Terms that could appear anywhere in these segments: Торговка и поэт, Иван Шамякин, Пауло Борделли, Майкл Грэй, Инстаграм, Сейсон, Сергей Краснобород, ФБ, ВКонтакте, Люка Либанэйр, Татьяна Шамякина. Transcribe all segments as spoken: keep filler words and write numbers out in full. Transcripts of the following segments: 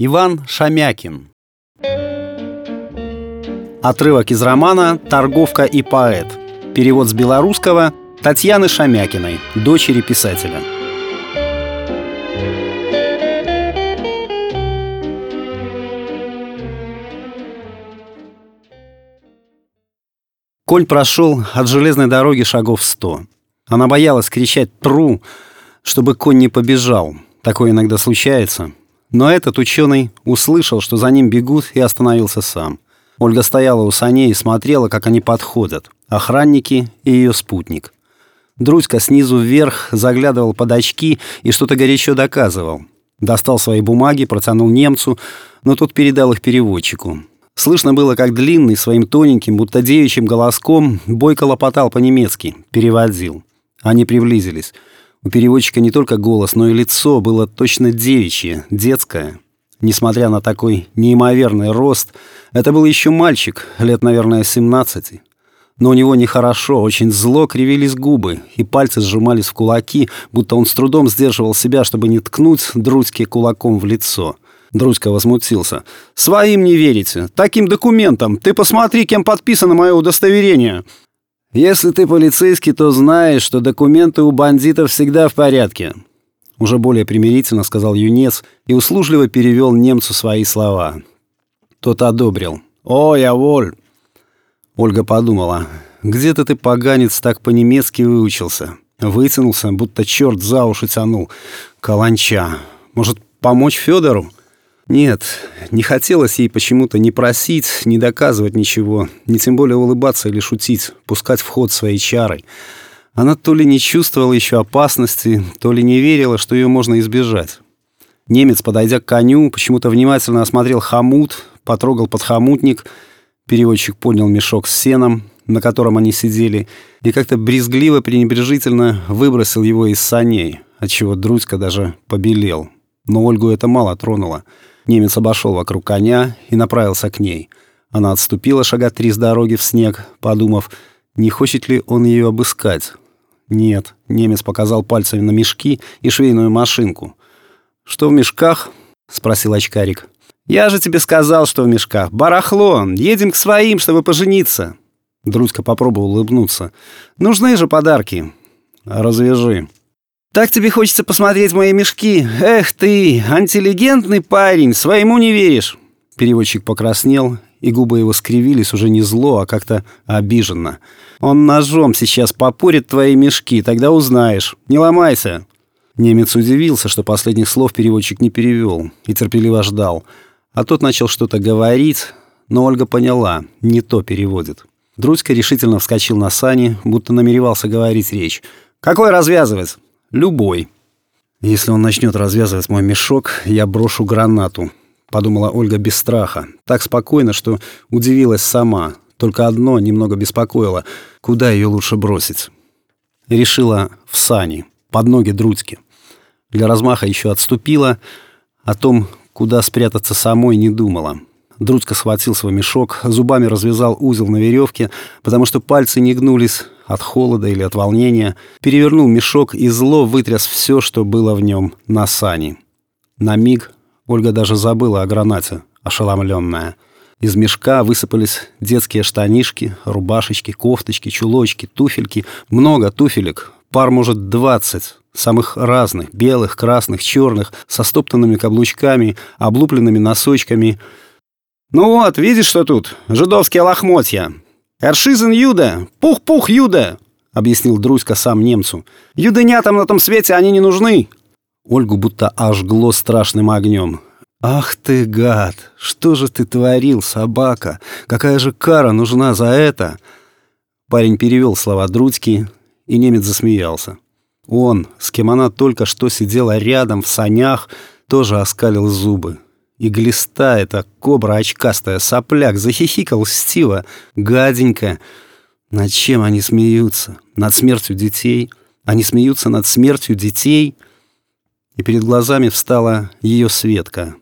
Иван Шамякин. Отрывок из романа «Торговка и поэт». Перевод с белорусского Татьяны Шамякиной, дочери писателя. Коль прошел от железной дороги шагов сто. Она боялась кричать «тру», чтобы конь не побежал. Такое иногда случается. Но этот ученый услышал, что за ним бегут, и остановился сам. Ольга стояла у саней и смотрела, как они подходят. Охранники и ее спутник. Друзька снизу вверх заглядывал под очки и что-то горячо доказывал. Достал свои бумаги, протянул немцу, но тот передал их переводчику. Слышно было, как длинный, своим тоненьким, будто девичьим голоском бойко лопотал по-немецки, переводил. Они приблизились. У переводчика не только голос, но и лицо было точно девичье, детское. Несмотря на такой неимоверный рост, это был еще мальчик, лет, наверное, семнадцати. Но у него нехорошо, очень зло кривились губы, и пальцы сжимались в кулаки, будто он с трудом сдерживал себя, чтобы не ткнуть Друзьке кулаком в лицо. Друзька возмутился. «Своим не верите! Таким документам! Ты посмотри, кем подписано мое удостоверение!» «Если ты полицейский, то знаешь, что документы у бандитов всегда в порядке!» Уже более примирительно сказал юнец и услужливо перевел немцу свои слова. Тот одобрил. «О, яволь!» Ольга подумала. «Где-то ты, поганец, так по-немецки выучился!» Вытянулся, будто черт за уши тянул. «Каланча! Может, помочь Федору?» Нет, не хотелось ей почему-то ни просить, ни доказывать ничего, ни тем более улыбаться или шутить, пускать в ход своей чарой. Она то ли не чувствовала еще опасности, то ли не верила, что ее можно избежать. Немец, подойдя к коню, почему-то внимательно осмотрел хомут, потрогал подхомутник. Переводчик поднял мешок с сеном, на котором они сидели, и как-то брезгливо, пренебрежительно выбросил его из саней, отчего Друзька даже побелел. Но Ольгу это мало тронуло. Немец обошел вокруг коня и направился к ней. Она отступила шага три с дороги в снег, подумав, не хочет ли он ее обыскать. Нет, немец показал пальцами на мешки и швейную машинку. «Что в мешках?» — спросил очкарик. «Я же тебе сказал, что в мешках. Барахло. Едем к своим, чтобы пожениться». Друзька попробовал улыбнуться. «Нужны же подарки». «Развяжи». «Так тебе хочется посмотреть мои мешки? Эх ты, интеллигентный парень, своему не веришь!» Переводчик покраснел, и губы его скривились уже не зло, а как-то обиженно. «Он ножом сейчас попорит твои мешки, тогда узнаешь. Не ломайся!» Немец удивился, что последних слов переводчик не перевел, и терпеливо ждал. А тот начал что-то говорить, но Ольга поняла, не то переводит. Друзька решительно вскочил на сани, будто намеревался говорить речь. «Какой развязывать?» «Любой. Если он начнет развязывать мой мешок, я брошу гранату», — подумала Ольга без страха. Так спокойно, что удивилась сама. Только одно немного беспокоило. Куда ее лучше бросить? Решила в сани, под ноги Друзьки. Для размаха еще отступила. О том, куда спрятаться самой, не думала. Друзька схватил свой мешок, зубами развязал узел на веревке, потому что пальцы не гнулись от холода или от волнения, перевернул мешок и зло вытряс все, что было в нем, на сани. На миг Ольга даже забыла о гранате, ошеломленная. Из мешка высыпались детские штанишки, рубашечки, кофточки, чулочки, туфельки. Много туфелек, пар, может, двадцать, самых разных, белых, красных, черных, со стоптанными каблучками, облупленными носочками. «Ну вот, видишь, что тут? Жидовские лохмотья. Эршизен юда! Пух-пух юда!» — объяснил Друзька сам немцу. «Юдынятам на том свете они не нужны!» Ольгу будто ожгло страшным огнем. «Ах ты, гад! Что же ты творил, собака? Какая же кара нужна за это?» Парень перевел слова Друзьки, и немец засмеялся. Он, с кем она только что сидела рядом в санях, тоже оскалил зубы. И глиста эта, кобра очкастая, сопляк, захихикал льстиво, гаденько. Над чем они смеются? Над смертью детей? Они смеются над смертью детей? И перед глазами встала ее Светка,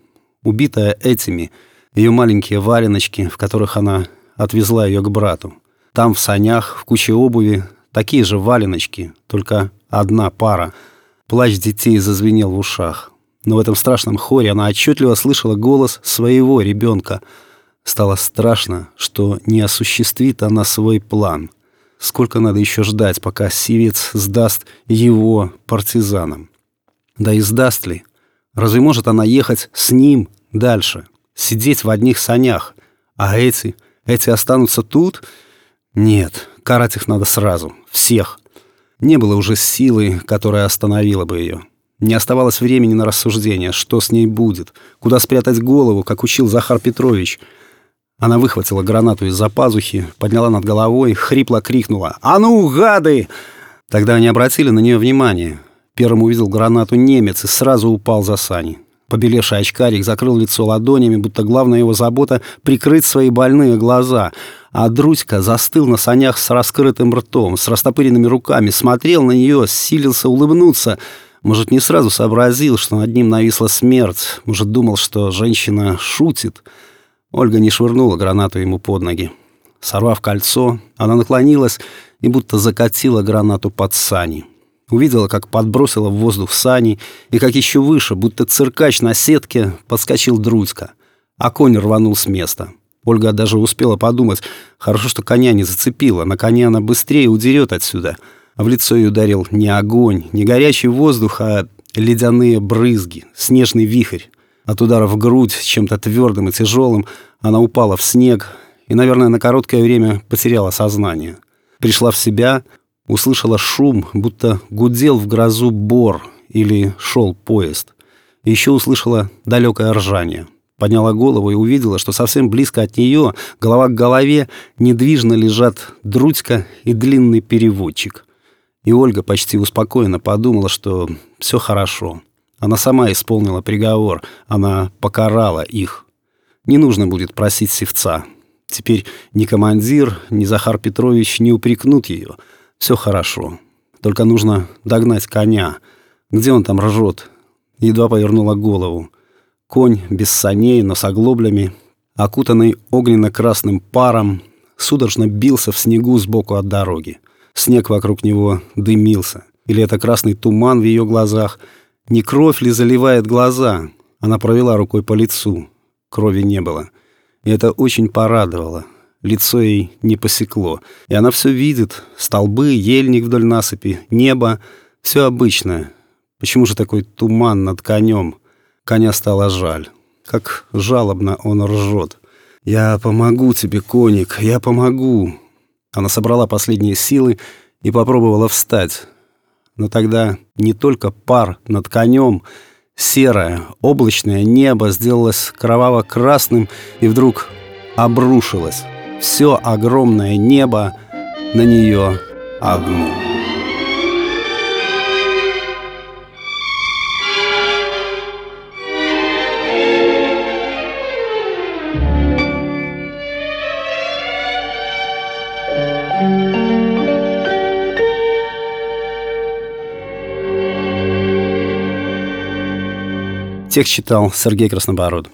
убитая этими, ее маленькие валеночки, в которых она отвезла ее к брату. Там в санях, в куче обуви, такие же валеночки, только одна пара. Плач детей зазвенел в ушах. но в этом страшном хоре она отчетливо слышала голос своего ребенка. Стало страшно, что не осуществит она свой план. Сколько надо еще ждать, пока сивец сдаст его партизанам? Да и сдаст ли? Разве может она ехать с ним дальше, сидеть в одних санях? А эти? Эти останутся тут? Нет, карать их надо сразу, всех. Не было уже силы, которая остановила бы ее. Не оставалось времени на рассуждение, что с ней будет, куда спрятать голову, как учил Захар Петрович. Она выхватила гранату из-за пазухи, подняла над головой, хрипло крикнула: «А ну, гады!» Тогда они обратили на нее внимание. Первым увидел гранату немец и сразу упал за сани. Побелевший очкарик закрыл лицо ладонями, будто главная его забота — прикрыть свои больные глаза. А Друзька застыл на санях с раскрытым ртом, с растопыренными руками, смотрел на нее, силился улыбнуться. Может, не сразу сообразил, что над ним нависла смерть. Может, думал, что женщина шутит. Ольга не швырнула гранату ему под ноги. Сорвав кольцо, она наклонилась и будто закатила гранату под сани. Увидела, как подбросила в воздух сани, и как еще выше, будто циркач на сетке, подскочил Друзька. А конь рванул с места. Ольга даже успела подумать: хорошо, что коня не зацепила, на коне она быстрее удерет отсюда. А в лицо ей ударил не огонь, не горячий воздух, а ледяные брызги, снежный вихрь. От удара в грудь чем-то твердым и тяжелым она упала в снег и, наверное, на короткое время потеряла сознание. Пришла в себя, услышала шум, будто гудел в грозу бор или шел поезд. И еще услышала далекое ржание. Подняла голову и увидела, что совсем близко от нее, голова к голове, недвижно лежат Друдька и длинный переводчик. И Ольга почти успокоенно подумала, что все хорошо. Она сама исполнила приговор, она покарала их. Не нужно будет просить сивца. Теперь ни командир, ни Захар Петрович не упрекнут ее. Все хорошо. Только нужно догнать коня. Где он там ржет? Едва повернула голову. Конь без саней, но с оглоблями, окутанный огненно-красным паром, судорожно бился в снегу сбоку от дороги. Снег вокруг него дымился. Или это красный туман в ее глазах? Не кровь ли заливает глаза? Она провела рукой по лицу. Крови не было. И это очень порадовало. Лицо ей не посекло. И она все видит. Столбы, ельник вдоль насыпи, небо. Все обычное. Почему же такой туман над конем? Коня стало жаль. Как жалобно он ржет. «Я помогу тебе, коник, я помогу». Она собрала последние силы и попробовала встать. Но тогда не только пар над конем, серое, облачное небо сделалось кроваво-красным и вдруг обрушилось. Все огромное небо на нее одну. Текст читал Сергей Краснобород.